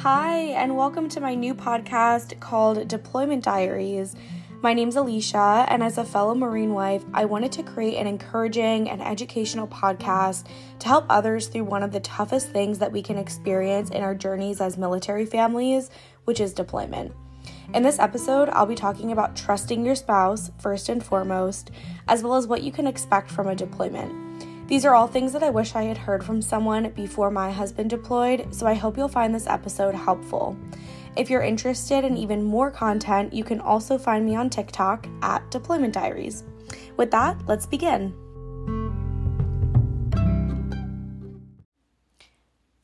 Hi, and welcome to my new podcast called Deployment Diaries. My name's Alicia, and as a fellow Marine wife, I wanted to create an encouraging and educational podcast to help others through one of the toughest things that we can experience in our journeys as military families, which is deployment. In this episode, I'll be talking about trusting your spouse, first and foremost, as well as what you can expect from a deployment. These are all things that I wish I had heard from someone before my husband deployed, so I hope you'll find this episode helpful. If you're interested in even more content, you can also find me on TikTok at Deployment Diaries. With that, let's begin.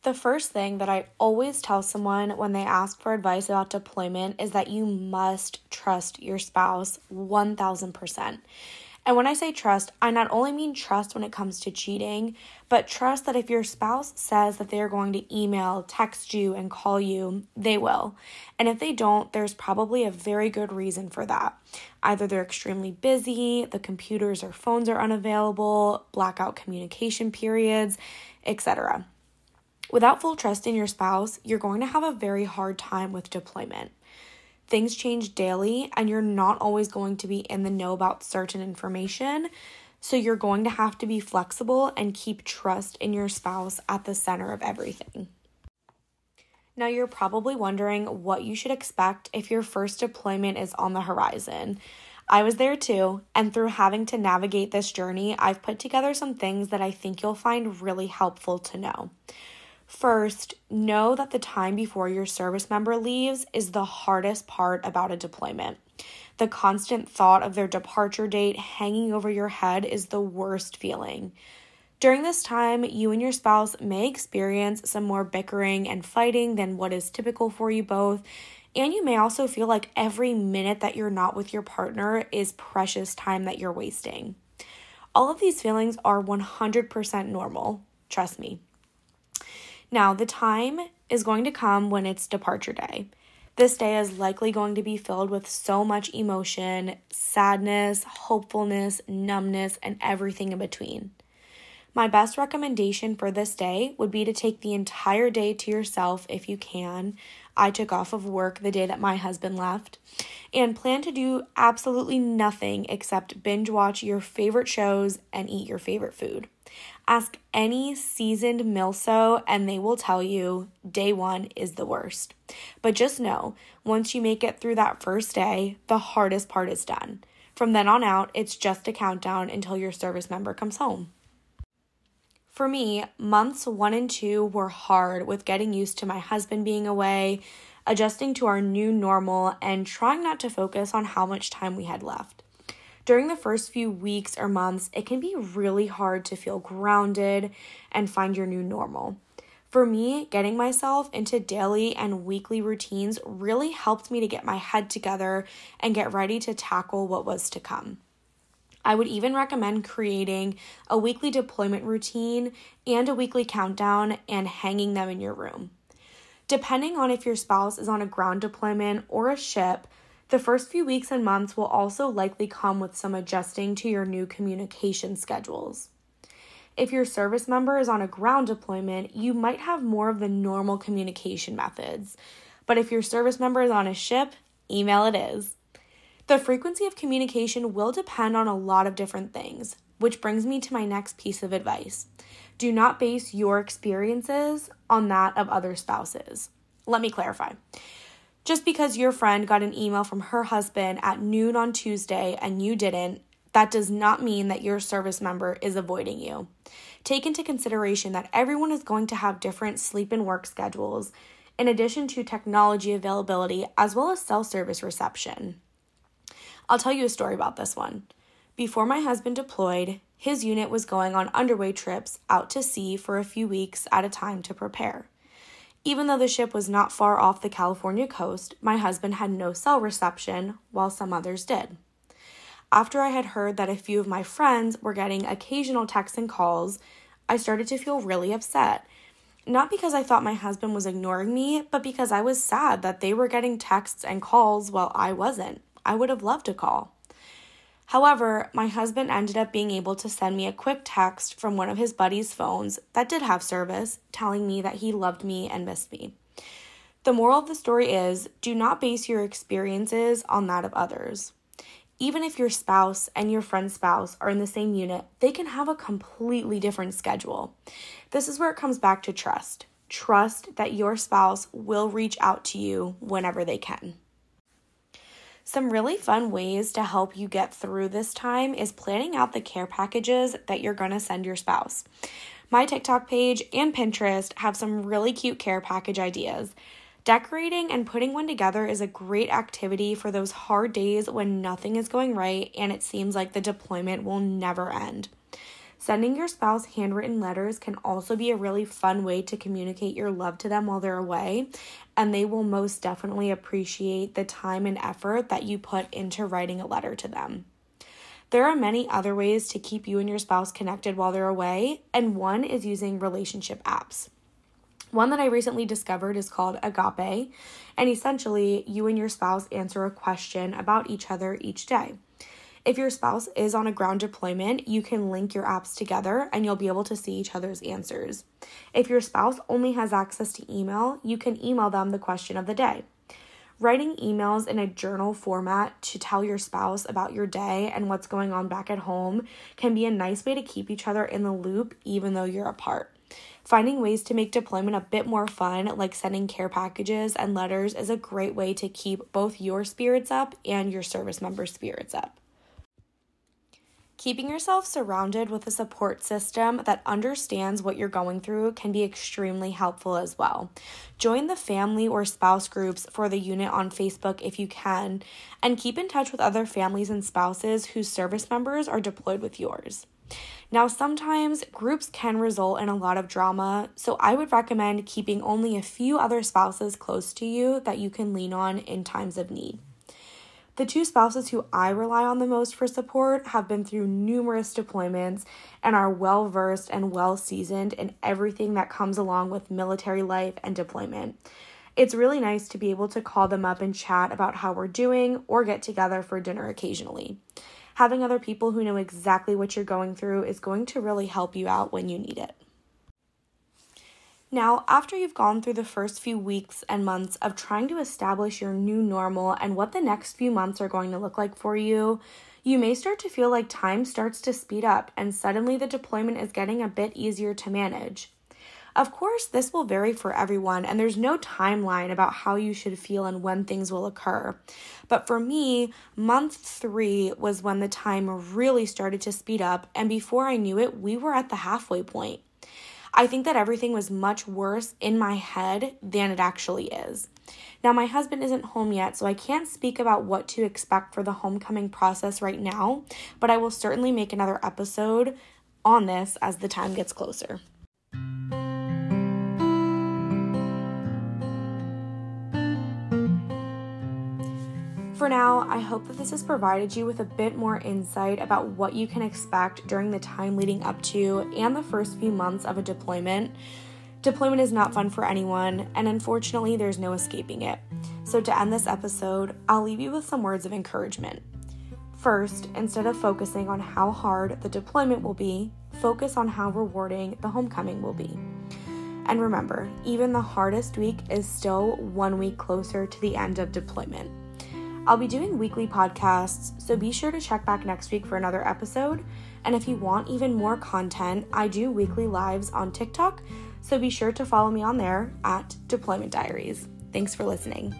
The first thing that I always tell someone when they ask for advice about deployment is that you must trust your spouse 1,000%. And when I say trust, I not only mean trust when it comes to cheating, but trust that if your spouse says that they are going to email, text you, and call you, they will. And if they don't, there's probably a very good reason for that. Either they're extremely busy, the computers or phones are unavailable, blackout communication periods, etc. Without full trust in your spouse, you're going to have a very hard time with deployment. Things change daily, and you're not always going to be in the know about certain information, so you're going to have to be flexible and keep trust in your spouse at the center of everything. Now, you're probably wondering what you should expect if your first deployment is on the horizon. I was there too, and through having to navigate this journey, I've put together some things that I think you'll find really helpful to know. First, know that the time before your service member leaves is the hardest part about a deployment. The constant thought of their departure date hanging over your head is the worst feeling. During this time, you and your spouse may experience some more bickering and fighting than what is typical for you both, and you may also feel like every minute that you're not with your partner is precious time that you're wasting. All of these feelings are 100% normal, trust me. Now, the time is going to come when it's departure day. This day is likely going to be filled with so much emotion, sadness, hopefulness, numbness, and everything in between. My best recommendation for this day would be to take the entire day to yourself if you can. I took off of work the day that my husband left, and plan to do absolutely nothing except binge watch your favorite shows and eat your favorite food. Ask any seasoned milso and they will tell you day one is the worst. But just know, once you make it through that first day, the hardest part is done. From then on out, it's just a countdown until your service member comes home. For me, months 1 and 2 were hard with getting used to my husband being away, adjusting to our new normal, and trying not to focus on how much time we had left. During the first few weeks or months, it can be really hard to feel grounded and find your new normal. For me, getting myself into daily and weekly routines really helped me to get my head together and get ready to tackle what was to come. I would even recommend creating a weekly deployment routine and a weekly countdown and hanging them in your room. Depending on if your spouse is on a ground deployment or a ship, the first few weeks and months will also likely come with some adjusting to your new communication schedules. If your service member is on a ground deployment, you might have more of the normal communication methods. But if your service member is on a ship, email it is. The frequency of communication will depend on a lot of different things, which brings me to my next piece of advice. Do not base your experiences on that of other spouses. Let me clarify. Just because your friend got an email from her husband at noon on Tuesday and you didn't, that does not mean that your service member is avoiding you. Take into consideration that everyone is going to have different sleep and work schedules, in addition to technology availability as well as cell service reception. I'll tell you a story about this one. Before my husband deployed, his unit was going on underway trips out to sea for a few weeks at a time to prepare. Even though the ship was not far off the California coast, my husband had no cell reception, while some others did. After I had heard that a few of my friends were getting occasional texts and calls, I started to feel really upset. Not because I thought my husband was ignoring me, but because I was sad that they were getting texts and calls while I wasn't. I would have loved a call. However, my husband ended up being able to send me a quick text from one of his buddies' phones that did have service, telling me that he loved me and missed me. The moral of the story is, do not base your experiences on that of others. Even if your spouse and your friend's spouse are in the same unit, they can have a completely different schedule. This is where it comes back to trust. Trust that your spouse will reach out to you whenever they can. Some really fun ways to help you get through this time is planning out the care packages that you're going to send your spouse. My TikTok page and Pinterest have some really cute care package ideas. Decorating and putting one together is a great activity for those hard days when nothing is going right and it seems like the deployment will never end. Sending your spouse handwritten letters can also be a really fun way to communicate your love to them while they're away, and they will most definitely appreciate the time and effort that you put into writing a letter to them. There are many other ways to keep you and your spouse connected while they're away, and one is using relationship apps. One that I recently discovered is called Agape, and essentially, you and your spouse answer a question about each other each day. If your spouse is on a ground deployment, you can link your apps together and you'll be able to see each other's answers. If your spouse only has access to email, you can email them the question of the day. Writing emails in a journal format to tell your spouse about your day and what's going on back at home can be a nice way to keep each other in the loop even though you're apart. Finding ways to make deployment a bit more fun, like sending care packages and letters, is a great way to keep both your spirits up and your service members' spirits up. Keeping yourself surrounded with a support system that understands what you're going through can be extremely helpful as well. Join the family or spouse groups for the unit on Facebook if you can, and keep in touch with other families and spouses whose service members are deployed with yours. Now, sometimes groups can result in a lot of drama, so I would recommend keeping only a few other spouses close to you that you can lean on in times of need. The two spouses who I rely on the most for support have been through numerous deployments and are well-versed and well-seasoned in everything that comes along with military life and deployment. It's really nice to be able to call them up and chat about how we're doing or get together for dinner occasionally. Having other people who know exactly what you're going through is going to really help you out when you need it. Now, after you've gone through the first few weeks and months of trying to establish your new normal and what the next few months are going to look like for you, you may start to feel like time starts to speed up and suddenly the deployment is getting a bit easier to manage. Of course, this will vary for everyone, and there's no timeline about how you should feel and when things will occur. But for me, month 3 was when the time really started to speed up, and before I knew it, we were at the halfway point. I think that everything was much worse in my head than it actually is. Now, my husband isn't home yet, so I can't speak about what to expect for the homecoming process right now, but I will certainly make another episode on this as the time gets closer. For now, I hope that this has provided you with a bit more insight about what you can expect during the time leading up to and the first few months of a deployment. Deployment is not fun for anyone, and unfortunately, there's no escaping it. So to end this episode, I'll leave you with some words of encouragement. First, instead of focusing on how hard the deployment will be, focus on how rewarding the homecoming will be. And remember, even the hardest week is still one week closer to the end of deployment. I'll be doing weekly podcasts, so be sure to check back next week for another episode. And if you want even more content, I do weekly lives on TikTok, so be sure to follow me on there at Deployment Diaries. Thanks for listening.